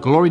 Glory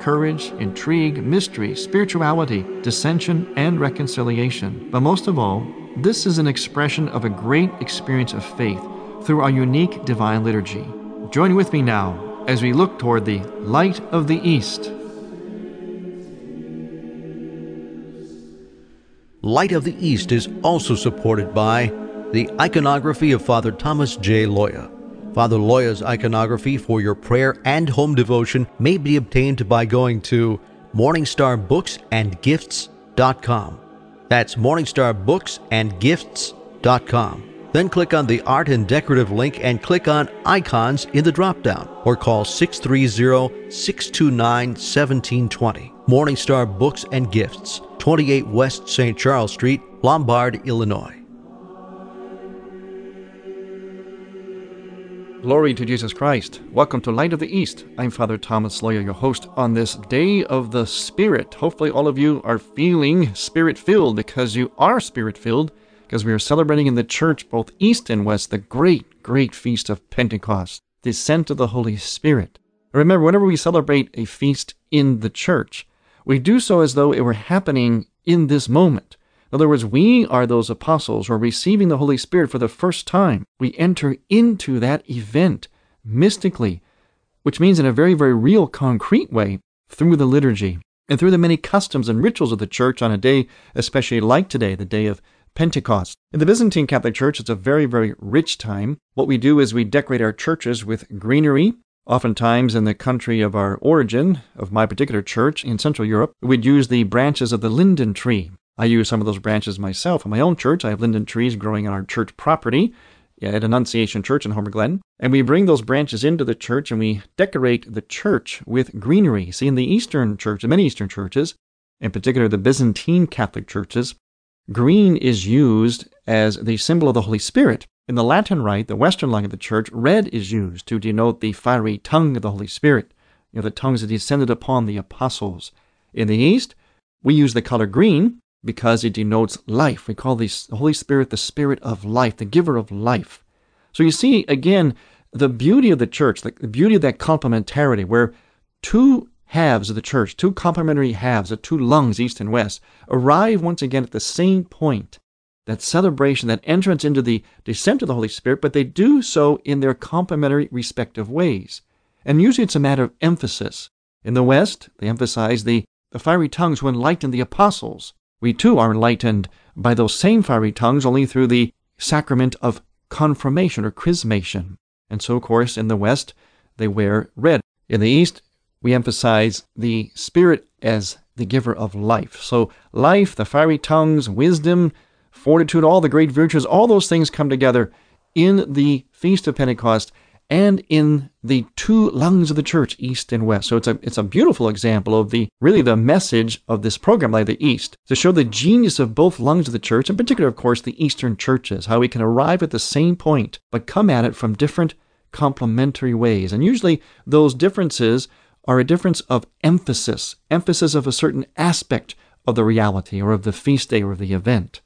courage, intrigue, mystery, spirituality, dissension, and reconciliation. But most of all, this is an expression of a great experience of faith through our unique divine liturgy. Join with me now as we look toward the Light of the East. Light of the East is also supported by the iconography of Father Thomas J. Loya. Father Loya's iconography for your prayer and home devotion may be obtained by going to MorningStarBooksAndGifts.com. That's MorningStarBooksAndGifts.com. Then click on the Art and Decorative link and click on Icons in the drop-down or call 630-629-1720. Morningstar Books and Gifts, 28 West St. Charles Street, Lombard, Illinois. Glory to Jesus Christ. Welcome to Light of the East. I'm Father Thomas Loya, your host on this Day of the Spirit. Hopefully all of you are feeling Spirit-filled because you are Spirit-filled, because we are celebrating in the Church, both East and West, the great, great feast of Pentecost, the descent of the Holy Spirit. Remember, whenever we celebrate a feast in the Church, we do so as though it were happening in this moment. In other words, we are those apostles who are receiving the Holy Spirit for the first time. We enter into that event mystically, which means in a very, very real, concrete way through the liturgy and through the many customs and rituals of the Church on a day especially like today, the day of Pentecost. In the Byzantine Catholic Church, it's a very, very rich time. What we do is we decorate our churches with greenery. Oftentimes in the country of our origin, of my particular church in Central Europe, we'd use the branches of the linden tree. I use some of those branches myself in my own church. I have linden trees growing on our church property at Annunciation Church in Homer Glen. And we bring those branches into the church and we decorate the church with greenery. See, in the Eastern Church, in many Eastern churches, in particular the Byzantine Catholic churches, green is used as the symbol of the Holy Spirit. In the Latin Rite, the Western line of the church, red is used to denote the fiery tongue of the Holy Spirit, you know, the tongues that descended upon the apostles. In the East, we use the color green, because it denotes life. We call the Holy Spirit the Spirit of life, the giver of life. So you see, again, the beauty of the church, the beauty of that complementarity, where two halves of the church, two complementary halves, the two lungs, east and west, arrive once again at the same point, that celebration, that entrance into the descent of the Holy Spirit, but they do so in their complementary respective ways. And usually it's a matter of emphasis. In the West, they emphasize the fiery tongues who enlightened the apostles. We too are enlightened by those same fiery tongues only through the sacrament of confirmation or chrismation. And so, of course, in the West, they wear red. In the East, we emphasize the Spirit as the giver of life. So life, the fiery tongues, wisdom, fortitude, all the great virtues, all those things come together in the Feast of Pentecost and in the two lungs of the church, East and West. So it's a beautiful example of the message of this program, like the East, to show the genius of both lungs of the church, in particular, of course, the Eastern churches, how we can arrive at the same point, but come at it from different complementary ways. And usually those differences are a difference of emphasis of a certain aspect of the reality or of the feast day or of the event.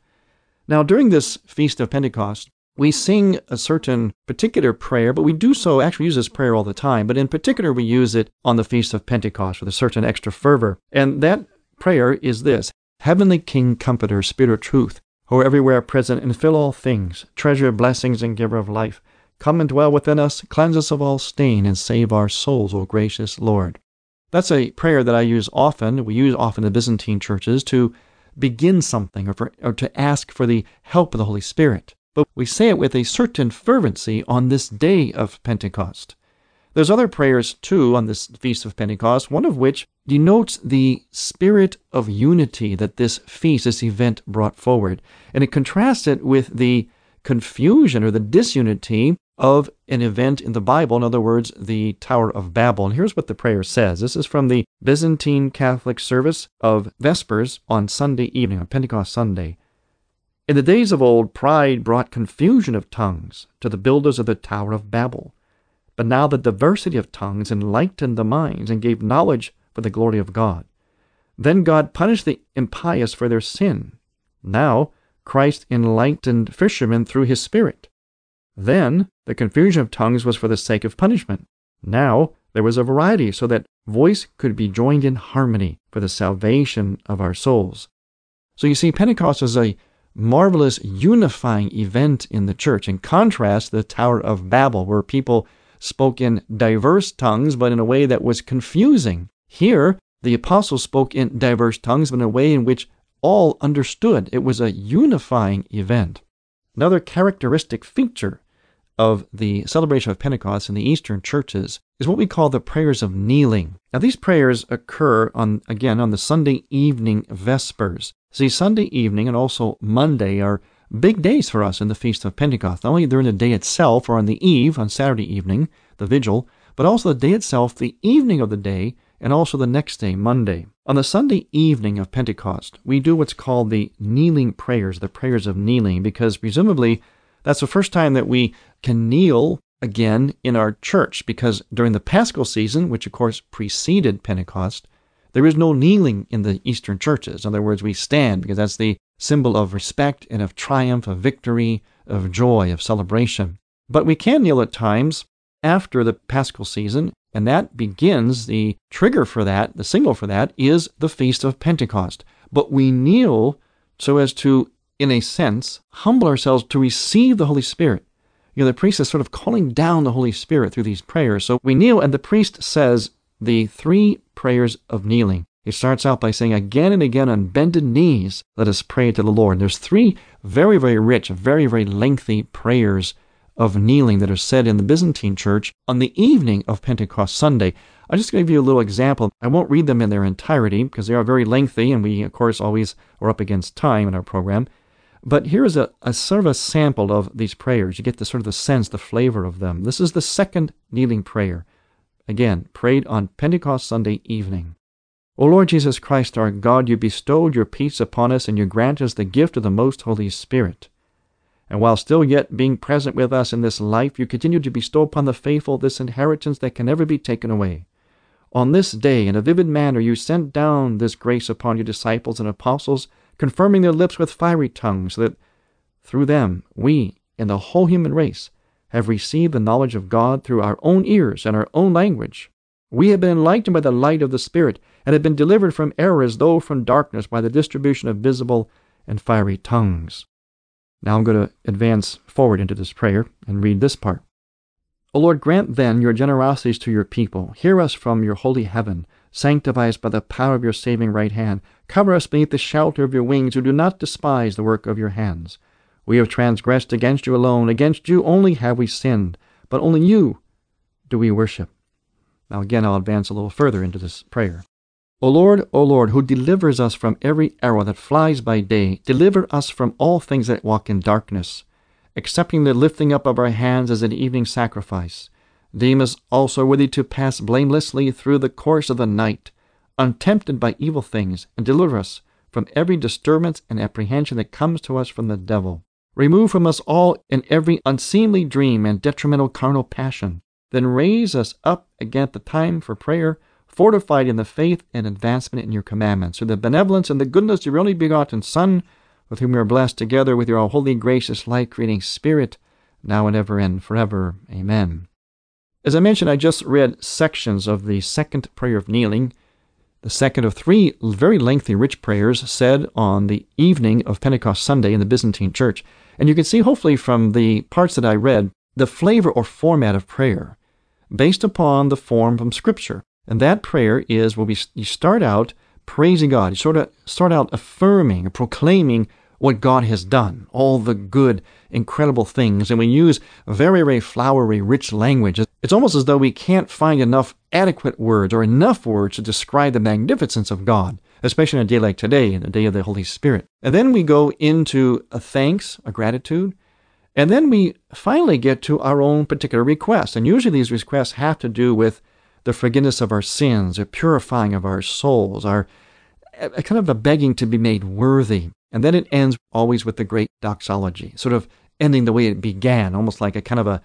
Now, during this Feast of Pentecost, we sing a certain particular prayer, but we do so actually use this prayer all the time. But in particular, we use it on the Feast of Pentecost with a certain extra fervor. And that prayer is this: Heavenly King, Comforter, Spirit of Truth, who are everywhere present and fill all things, treasure, blessings, and giver of life, Come and dwell within us, cleanse us of all stain, and save our souls, O gracious Lord. That's a prayer that I use often, we use often in the Byzantine churches, to begin something or to ask for the help of the Holy Spirit. But we say it with a certain fervency on this day of Pentecost. There's other prayers, too, on this Feast of Pentecost, one of which denotes the spirit of unity that this feast, this event brought forward. And it contrasts it with the confusion or the disunity of an event in the Bible, in other words, the Tower of Babel. And here's what the prayer says. This is from the Byzantine Catholic service of Vespers on Sunday evening, on Pentecost Sunday. In the days of old, pride brought confusion of tongues to the builders of the Tower of Babel. But now the diversity of tongues enlightened the minds and gave knowledge for the glory of God. Then God punished the impious for their sin. Now Christ enlightened fishermen through his Spirit. Then the confusion of tongues was for the sake of punishment. Now there was a variety so that voice could be joined in harmony for the salvation of our souls. So you see, Pentecost is a marvelous unifying event in the church. In contrast, the Tower of Babel, where people spoke in diverse tongues, but in a way that was confusing. Here, the apostles spoke in diverse tongues, but in a way in which all understood. It was a unifying event. Another characteristic feature of the celebration of Pentecost in the Eastern churches is what we call the prayers of kneeling. Now, these prayers occur, on the Sunday evening Vespers. See, Sunday evening and also Monday are big days for us in the Feast of Pentecost, not only during the day itself or on the eve, on Saturday evening, the vigil, but also the day itself, the evening of the day, and also the next day, Monday. On the Sunday evening of Pentecost, we do what's called the kneeling prayers, the prayers of kneeling, because presumably that's the first time that we can kneel again in our church, because during the Paschal season, which of course preceded Pentecost, there is no kneeling in the Eastern churches. In other words, we stand because that's the symbol of respect and of triumph, of victory, of joy, of celebration. But we can kneel at times after the Paschal season, and that begins, the trigger for that, the signal for that, is the Feast of Pentecost. But we kneel so as to, in a sense, humble ourselves to receive the Holy Spirit. You know, the priest is sort of calling down the Holy Spirit through these prayers. So we kneel, and the priest says the three prayers of kneeling. He starts out by saying, again and again on bended knees, let us pray to the Lord. And there's three very, very rich, very, very lengthy prayers of kneeling that are said in the Byzantine Church on the evening of Pentecost Sunday. I'll just give you a little example. I won't read them in their entirety because they are very lengthy, and we, of course, always are up against time in our program. But here is a sort of a sample of these prayers. You get the sort of the sense, the flavor of them. This is the second kneeling prayer, again, prayed on Pentecost Sunday evening. O Lord Jesus Christ, our God, you bestowed your peace upon us, and you grant us the gift of the most Holy Spirit. And while still yet being present with us in this life, you continue to bestow upon the faithful this inheritance that can never be taken away. On this day, in a vivid manner, you sent down this grace upon your disciples and apostles, confirming their lips with fiery tongues, so that through them we, and the whole human race, have received the knowledge of God through our own ears and our own language. We have been enlightened by the light of the Spirit, and have been delivered from error as though from darkness by the distribution of visible and fiery tongues. Now I'm going to advance forward into this prayer and read this part. O Lord, grant then your generosities to your people. Hear us from your holy heaven. Sanctify us by the power of your saving right hand. Cover us beneath the shelter of your wings, who do not despise the work of your hands. We have transgressed against you alone. Against you only have we sinned, but only you do we worship. Now again, I'll advance a little further into this prayer. O Lord, who delivers us from every arrow that flies by day, deliver us from all things that walk in darkness, accepting the lifting up of our hands as an evening sacrifice. Deem us also worthy to pass blamelessly through the course of the night, untempted by evil things, and deliver us from every disturbance and apprehension that comes to us from the devil. Remove from us all and every unseemly dream and detrimental carnal passion. Then raise us up again at the time for prayer, fortified in the faith and advancement in your commandments, through the benevolence and the goodness of your only begotten Son, with whom you are blessed together with your holy, gracious, life-creating Spirit, now and ever and forever. Amen. As I mentioned, I just read sections of the second prayer of kneeling, the second of three very lengthy, rich prayers said on the evening of Pentecost Sunday in the Byzantine Church. And you can see, hopefully, from the parts that I read, the flavor or format of prayer based upon the form from Scripture. And that prayer is where you start out praising God. You sort of start out affirming, proclaiming what God has done, all the good, incredible things. And we use very, very flowery, rich language. It's almost as though we can't find enough adequate words or enough words to describe the magnificence of God, especially on a day like today, in the day of the Holy Spirit. And then we go into a thanks, a gratitude, and then we finally get to our own particular requests. And usually these requests have to do with the forgiveness of our sins, the purifying of our souls, our kind of a begging to be made worthy. And then it ends always with the great doxology, sort of ending the way it began, almost like a kind of a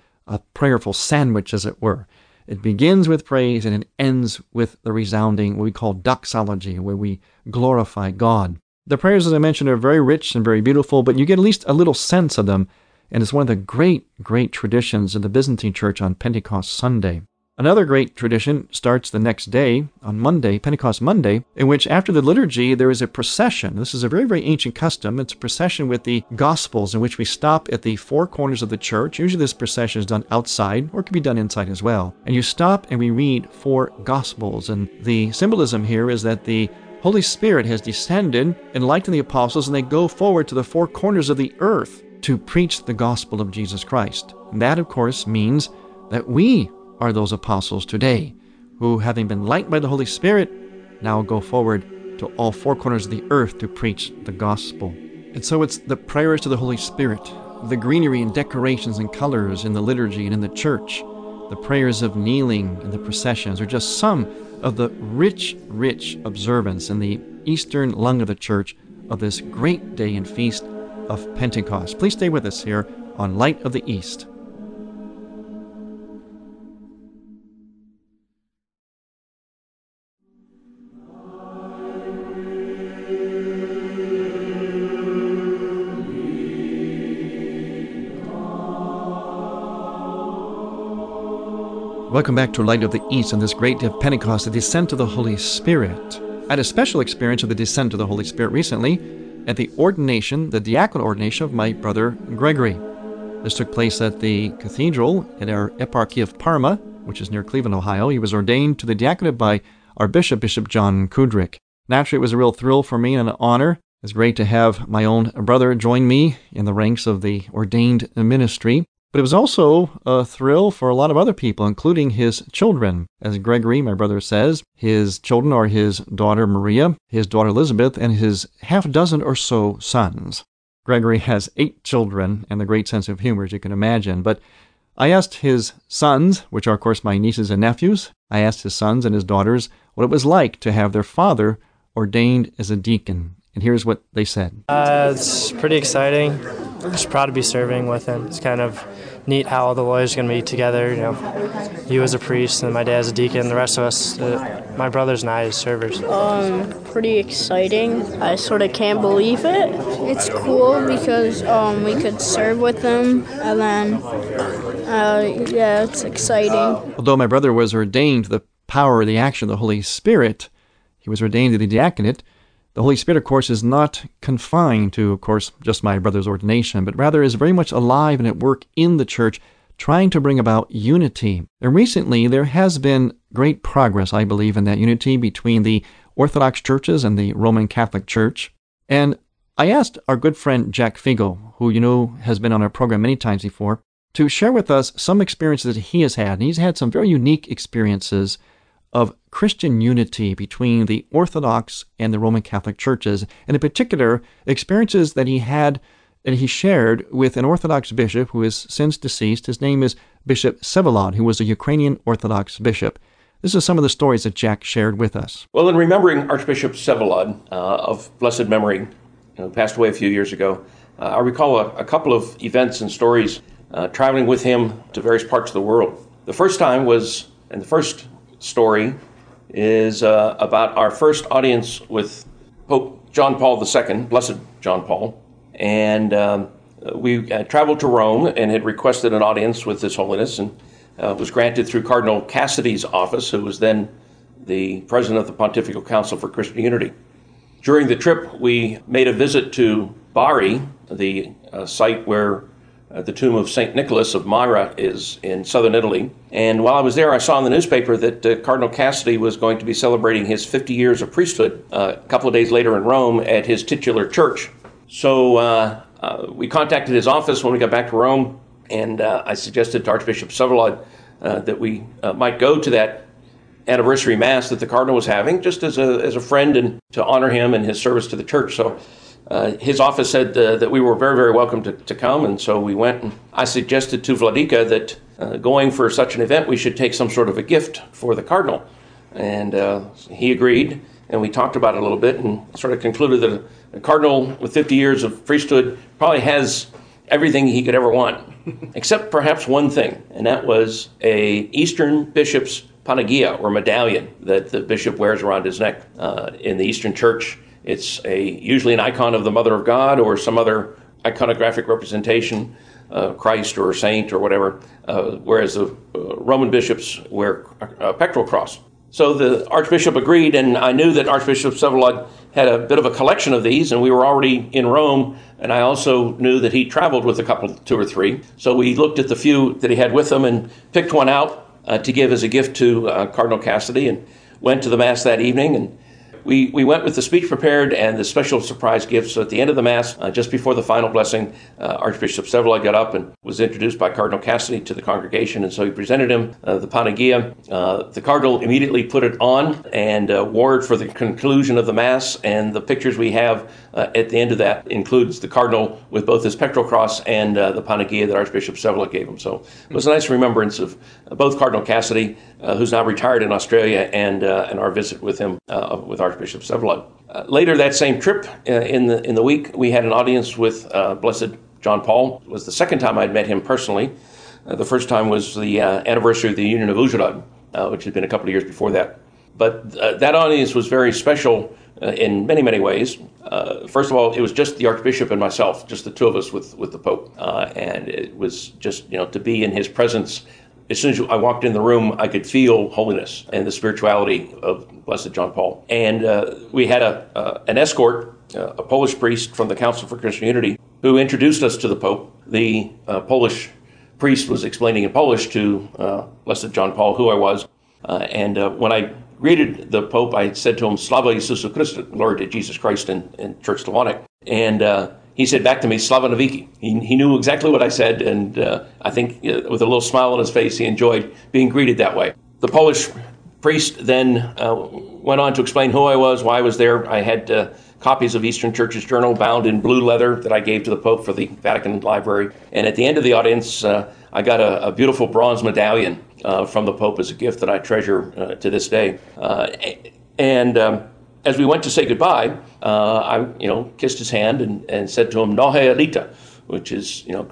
prayerful sandwich, as it were. It begins with praise and it ends with the resounding, what we call doxology, where we glorify God. The prayers, as I mentioned, are very rich and very beautiful, but you get at least a little sense of them. And it's one of the great, great traditions of the Byzantine Church on Pentecost Sunday. Another great tradition starts the next day, on Monday, Pentecost Monday, in which after the liturgy there is a procession. This is a very, very ancient custom. It's a procession with the Gospels in which we stop at the four corners of the church. Usually this procession is done outside, or it can be done inside as well. And you stop and we read four Gospels. And the symbolism here is that the Holy Spirit has descended, enlightened the apostles, and they go forward to the four corners of the earth to preach the gospel of Jesus Christ. And that, of course, means that we are those apostles today who, having been lightened by the Holy Spirit, now go forward to all four corners of the earth to preach the gospel. And so it's the prayers to the Holy Spirit, the greenery and decorations and colors in the liturgy and in the church, the prayers of kneeling and the processions are just some of the rich, rich observance in the eastern lung of the church of this great day and feast of Pentecost. Please stay with us here on Light of the East. Welcome back to Light of the East on this great day of Pentecost, the descent of the Holy Spirit. I had a special experience of the descent of the Holy Spirit recently at the ordination, the diaconal ordination of my brother Gregory. This took place at the cathedral in our Eparchy of Parma, which is near Cleveland, Ohio. He was ordained to the diaconate by our bishop, Bishop John Kudrick. Naturally, it was a real thrill for me and an honor. It's great to have my own brother join me in the ranks of the ordained ministry. But it was also a thrill for a lot of other people, including his children. As Gregory, my brother, says, his children are his daughter Maria, his daughter Elizabeth, and his half dozen or so sons. Gregory has 8 children and the great sense of humor, as you can imagine. But I asked his sons, which are, of course, my nieces and nephews, I asked his sons and his daughters what it was like to have their father ordained as a deacon. And here's what they said. It's pretty exciting. I'm just proud to be serving with him. It's kind of neat how all the lawyers are going to be together. You know, you as a priest and my dad as a deacon, the rest of us, my brothers and I, as servers. Pretty exciting. I sort of can't believe it. It's cool because we could serve with them, and then, yeah, it's exciting. Although my brother was ordained to the power of the action of the Holy Spirit, he was ordained to the diaconate. The Holy Spirit, of course, is not confined to, of course, just my brother's ordination, but rather is very much alive and at work in the church, trying to bring about unity. And recently, there has been great progress, I believe, in that unity between the Orthodox churches and the Roman Catholic Church. And I asked our good friend Jack Figel, who you know has been on our program many times before, to share with us some experiences that he has had. And he's had some very unique experiences of Christian unity between the Orthodox and the Roman Catholic churches, and in particular, experiences that he had and he shared with an Orthodox bishop who is since deceased. His name is Bishop Vsevolod, who was a Ukrainian Orthodox bishop. This is some of the stories that Jack shared with us. Well, in remembering Archbishop Vsevolod of blessed memory, who passed away a few years ago, I recall a couple of events and stories traveling with him to various parts of the world. The first time was, and the first story is about our first audience with Pope John Paul II, Blessed John Paul, and we traveled to Rome and had requested an audience with His Holiness, and was granted through Cardinal Cassidy's office, who was then the president of the Pontifical Council for Christian Unity. During the trip, we made a visit to Bari, the site where The tomb of St. Nicholas of Myra is in southern Italy. And while I was there, I saw in the newspaper that Cardinal Cassidy was going to be celebrating his 50 years of priesthood a couple of days later in Rome at his titular church. So we contacted his office when we got back to Rome, and I suggested to Archbishop Vsevolod that we might go to that anniversary mass that the Cardinal was having, just as a friend and to honor him and his service to the church. So his office said that we were very, very welcome to come, and so we went. And I suggested to Vladica that going for such an event, we should take some sort of a gift for the Cardinal. And he agreed, and we talked about it a little bit and sort of concluded that a Cardinal with 50 years of priesthood probably has everything he could ever want, except perhaps one thing, and that was a Eastern bishop's panagia, or medallion, that the bishop wears around his neck. In the Eastern Church, it's usually an icon of the Mother of God or some other iconographic representation, Christ or a saint or whatever, whereas the Roman bishops wear a pectoral cross. So the Archbishop agreed, and I knew that Archbishop Vsevolod had a bit of a collection of these, and we were already in Rome, and I also knew that he traveled with a couple, two or three. So we looked at the few that he had with him and picked one out to give as a gift to Cardinal Cassidy, and went to the Mass that evening. And we went with the speech prepared and the special surprise gift. So at the end of the Mass, just before the final blessing, Archbishop Vsevolod got up and was introduced by Cardinal Cassidy to the congregation. And so he presented him the Panagia. The Cardinal immediately put it on and wore it for the conclusion of the Mass. And the pictures we have at the end of that includes the Cardinal with both his pectoral cross and the Panagia that Archbishop Vsevolod gave him. So it was a nice remembrance of both Cardinal Cassidy, who's now retired in Australia, and our visit with him, with Archbishop Vsevolod. Later that same trip, in the week, we had an audience with Blessed John Paul. It was the second time I'd met him personally. The first time was the anniversary of the Union of Uzhhorod, which had been a couple of years before that. But that audience was very special in many, many ways. First of all, it was just the Archbishop and myself, just the two of us with the Pope. And it was just, to be in his presence. As soon as I walked in the room, I could feel holiness and the spirituality of Blessed John Paul. And we had an escort, a Polish priest from the Council for Christian Unity, who introduced us to the Pope. The Polish priest was explaining in Polish to Blessed John Paul who I was. When I greeted the Pope, I said to him, "Slava Isusu Khrystu," Glory to Jesus Christ in Church Slavonic. And he said back to me, "Slava Naviki." He knew exactly what I said, and I think with a little smile on his face, he enjoyed being greeted that way. The Polish priest then went on to explain who I was, why I was there. I had copies of Eastern Church's Journal bound in blue leather that I gave to the Pope for the Vatican Library. And at the end of the audience, I got a beautiful bronze medallion from the Pope as a gift that I treasure to this day. As we went to say goodbye, I kissed his hand and said to him, "Nohe Alita," which is, God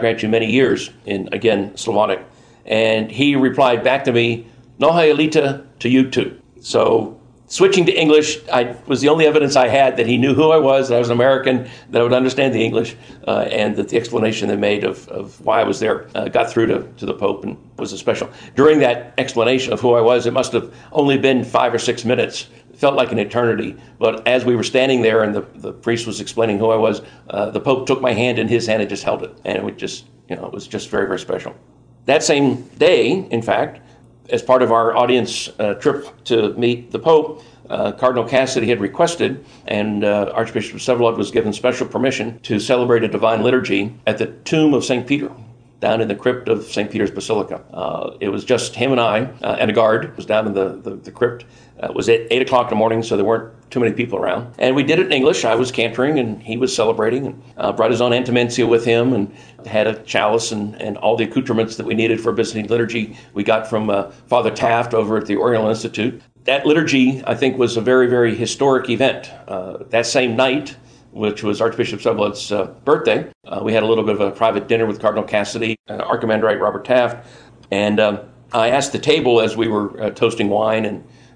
grant you many years in, again, Slavonic. And he replied back to me, "Nohe Alita, to you too." So switching to English, I was the only evidence I had that he knew who I was, that I was an American, that I would understand the English, and that the explanation they made of why I was there got through to the Pope and was a special. During that explanation of who I was, it must have only been 5 or 6 minutes. Felt like an eternity, but as we were standing there and the priest was explaining who I was, the Pope took my hand in his hand and just held it, and it was just very, very special. That same day, in fact, as part of our audience trip to meet the Pope, Cardinal Cassidy had requested, and Archbishop Vsevolod was given special permission to celebrate a divine liturgy at the tomb of St. Peter, down in the crypt of St. Peter's Basilica. It was just him and I, and a guard, was down in the crypt. It was at 8 o'clock in the morning, so there weren't too many people around. And we did it in English. I was cantering, and he was celebrating, and brought his own antimensia with him, and had a chalice and all the accoutrements that we needed for Byzantine liturgy we got from Father Taft over at the Oriental Institute. That liturgy, I think, was a very, very historic event. That same night, which was Archbishop Vsevolod's birthday, we had a little bit of a private dinner with Cardinal Cassidy, Archimandrite Robert Taft, and I asked the table as we were toasting wine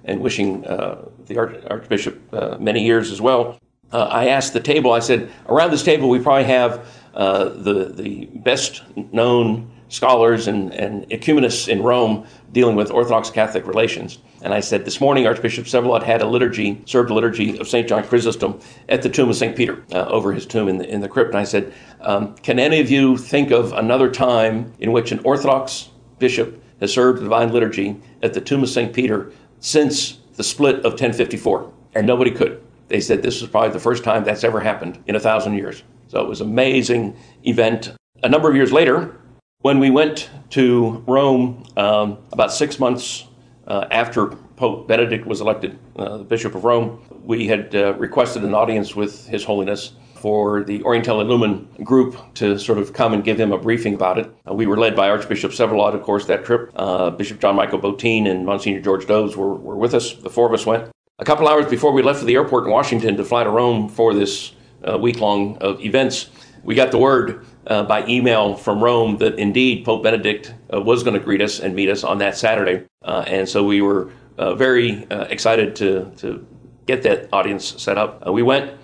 and wishing the Archbishop many years as well. I asked the table, I said, around this table we probably have the best known scholars and ecumenists in Rome dealing with Orthodox Catholic relations. And I said, this morning Archbishop Vsevolod had served a liturgy of St. John Chrysostom at the tomb of St. Peter, over his tomb in the crypt. And I said, can any of you think of another time in which an Orthodox bishop has served the Divine Liturgy at the tomb of St. Peter since the split of 1054? And nobody could. They said this was probably the first time that's ever happened in 1,000 years. So it was an amazing event. A number of years later, when we went to Rome, about 6 months after Pope Benedict was elected the Bishop of Rome, we had requested an audience with His Holiness for the Orientale Lumen group to sort of come and give him a briefing about it. We were led by Archbishop Vsevolod, of course, that trip. Bishop John Michael Botine and Monsignor George Doves were with us. The four of us went. A couple hours before we left for the airport in Washington to fly to Rome for this week-long of events, we got the word by email from Rome that indeed Pope Benedict was going to greet us and meet us on that Saturday. And so we were very excited to get that audience set up. We went.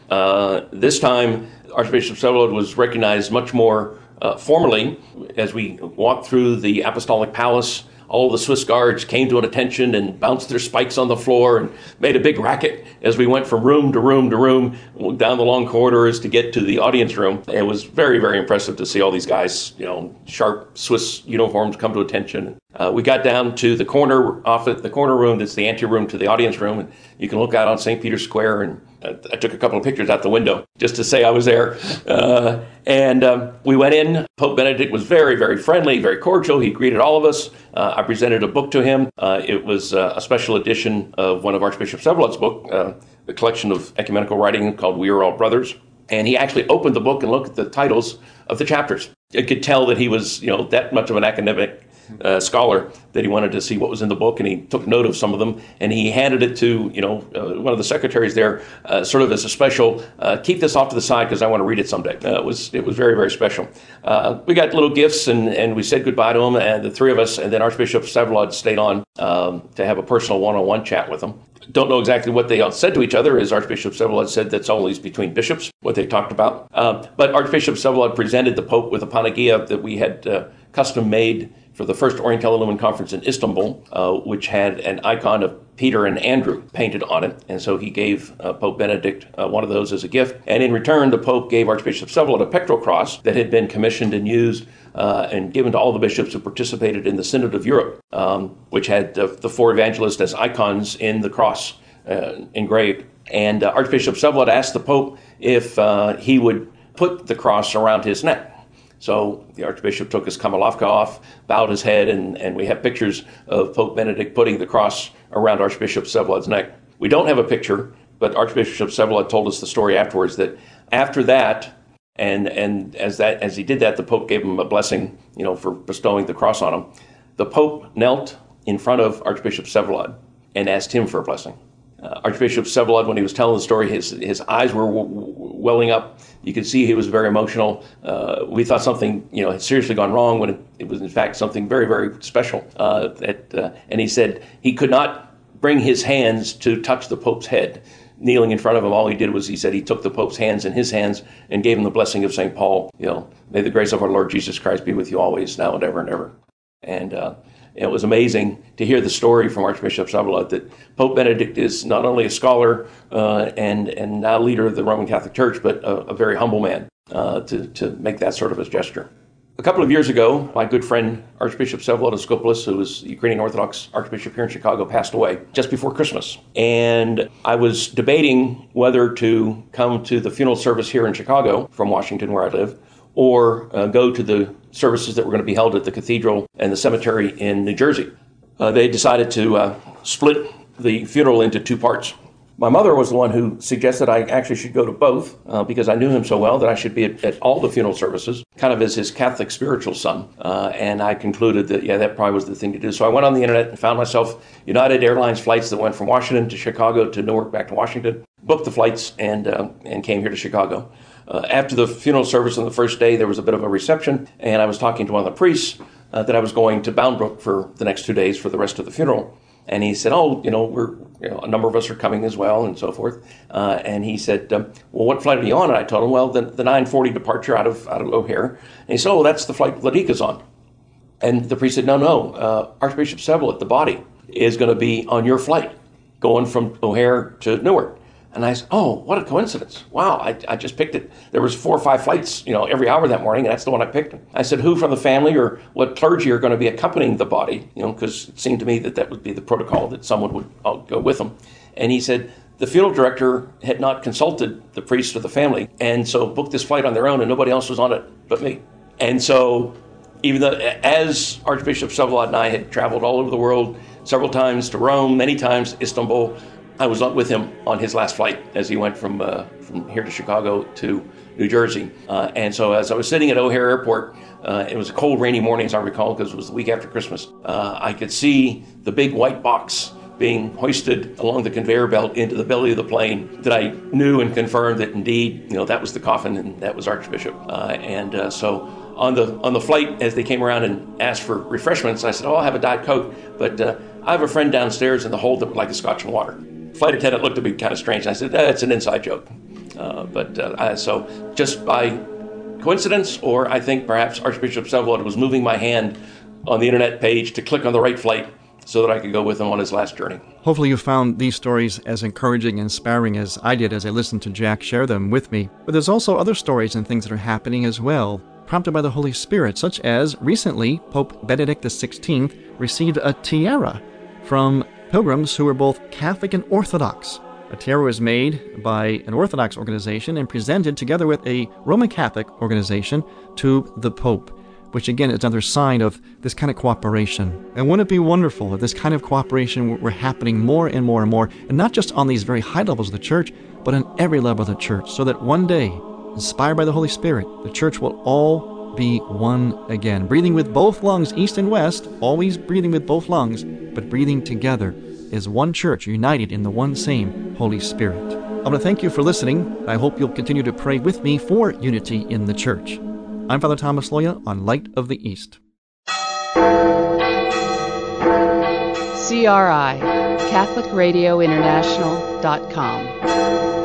This time, Archbishop Vsevolod was recognized much more formally. As we walked through the Apostolic Palace, all the Swiss guards came to an attention and bounced their spikes on the floor and made a big racket as we went from room to room to room, down the long corridors to get to the audience room. It was very, very impressive to see all these guys, sharp Swiss uniforms come to attention. We got down to the corner office, the corner room that's the anteroom to the audience room, and you can look out on St. Peter's Square. And I took a couple of pictures out the window just to say I was there. We went in. Pope Benedict was very, very friendly, very cordial. He greeted all of us. I presented a book to him. It was a special edition of one of Archbishop Vsevolod's book, the collection of ecumenical writing called We Are All Brothers. And he actually opened the book and looked at the titles of the chapters. You could tell that he was, that much of an academic scholar, that he wanted to see what was in the book, and he took note of some of them, and he handed it to one of the secretaries there, sort of as a special, keep this off to the side because I want to read it someday. It was very, very special. We got little gifts, and we said goodbye to him, and the three of us, and then Archbishop Vsevolod stayed on to have a personal one-on-one chat with him. Don't know exactly what they all said to each other, as Archbishop Vsevolod said that's always between bishops, what they talked about. But Archbishop Vsevolod presented the Pope with a panagia that we had custom-made for the first Orientale Lumen conference in Istanbul, which had an icon of Peter and Andrew painted on it. And so he gave Pope Benedict one of those as a gift. And in return, the Pope gave Archbishop Vsevolod a pectoral cross that had been commissioned and used and given to all the bishops who participated in the Synod of Europe, which had the four evangelists as icons in the cross engraved. And Archbishop Vsevolod asked the Pope if he would put the cross around his neck. So the Archbishop took his kamalavka off, bowed his head, and we have pictures of Pope Benedict putting the cross around Archbishop Vsevolod's neck. We don't have a picture, but Archbishop Vsevolod told us the story afterwards that after that, and as he did that, the Pope gave him a blessing, for bestowing the cross on him. The Pope knelt in front of Archbishop Vsevolod and asked him for a blessing. Archbishop Vsevolod, when he was telling the story, his eyes were welling up. You could see he was very emotional. We thought something, had seriously gone wrong when it was in fact something very, very special. And he said he could not bring his hands to touch the Pope's head. Kneeling in front of him, all he did was he said he took the Pope's hands in his hands and gave him the blessing of St. Paul. May the grace of our Lord Jesus Christ be with you always, now and ever and ever. And it was amazing to hear the story from Archbishop Vsevolod that Pope Benedict is not only a scholar and now leader of the Roman Catholic Church, but a very humble man to make that sort of a gesture. A couple of years ago, my good friend Archbishop Vsevolod of Skoplis, who was the Ukrainian Orthodox Archbishop here in Chicago, passed away just before Christmas. And I was debating whether to come to the funeral service here in Chicago from Washington, where I live, or go to the services that were going to be held at the cathedral and the cemetery in New Jersey. They decided to split the funeral into two parts. My mother was the one who suggested I actually should go to both because I knew him so well that I should be at all the funeral services, kind of as his Catholic spiritual son. And I concluded that, that probably was the thing to do. So I went on the internet and found myself United Airlines flights that went from Washington to Chicago to Newark back to Washington, booked the flights and came here to Chicago. After the funeral service on the first day, there was a bit of a reception, and I was talking to one of the priests that I was going to Boundbrook for the next 2 days for the rest of the funeral. And he said, we're a number of us are coming as well, and so forth. And he said, well, what flight are you on? And I told him, the 9:40 departure out of O'Hare. And he said, that's the flight Laudika's on. And the priest said, no, Archbishop Vsevolod, the body, is going to be on your flight going from O'Hare to Newark. And I said, oh, what a coincidence. Wow, I just picked it. There was 4 or 5 flights, every hour that morning, and that's the one I picked. I said, who from the family or what clergy are going to be accompanying the body? Because it seemed to me that would be the protocol, that someone would go with them. And he said, the funeral director had not consulted the priest or the family, and so booked this flight on their own, and nobody else was on it but me. And so, even though, as Archbishop Vsevolod and I had traveled all over the world, several times to Rome, many times to Istanbul, I was with him on his last flight as he went from here to Chicago to New Jersey. And so as I was sitting at O'Hare Airport, it was a cold, rainy morning, as I recall, because it was the week after Christmas. I could see the big white box being hoisted along the conveyor belt into the belly of the plane, that I knew and confirmed that indeed, that was the coffin and that was Archbishop. So on the flight, as they came around and asked for refreshments, I said, I'll have a Diet Coke, but I have a friend downstairs in the hold that would like a scotch and water. Flight attendant looked at me kind of strange, and I said, that's an inside joke. So just by coincidence, or I think perhaps Archbishop Vsevolod was moving my hand on the internet page to click on the right flight so that I could go with him on his last journey. Hopefully you found these stories as encouraging and inspiring as I did as I listened to Jack share them with me. But there's also other stories and things that are happening as well, prompted by the Holy Spirit, such as recently Pope Benedict XVI received a tiara from pilgrims who were both Catholic and Orthodox. A tiara was made by an Orthodox organization and presented together with a Roman Catholic organization to the Pope, which again is another sign of this kind of cooperation. And wouldn't it be wonderful if this kind of cooperation were happening more and more and more, and not just on these very high levels of the Church, but on every level of the Church, so that one day, inspired by the Holy Spirit, the Church will all be one again, breathing with both lungs, east and west, always breathing with both lungs, but breathing together as one Church, united in the one same Holy Spirit. I want to thank you for listening. I hope you'll continue to pray with me for unity in the Church. I'm Father Thomas Loya on Light of the East. CRI, CatholicRadioInternational.com.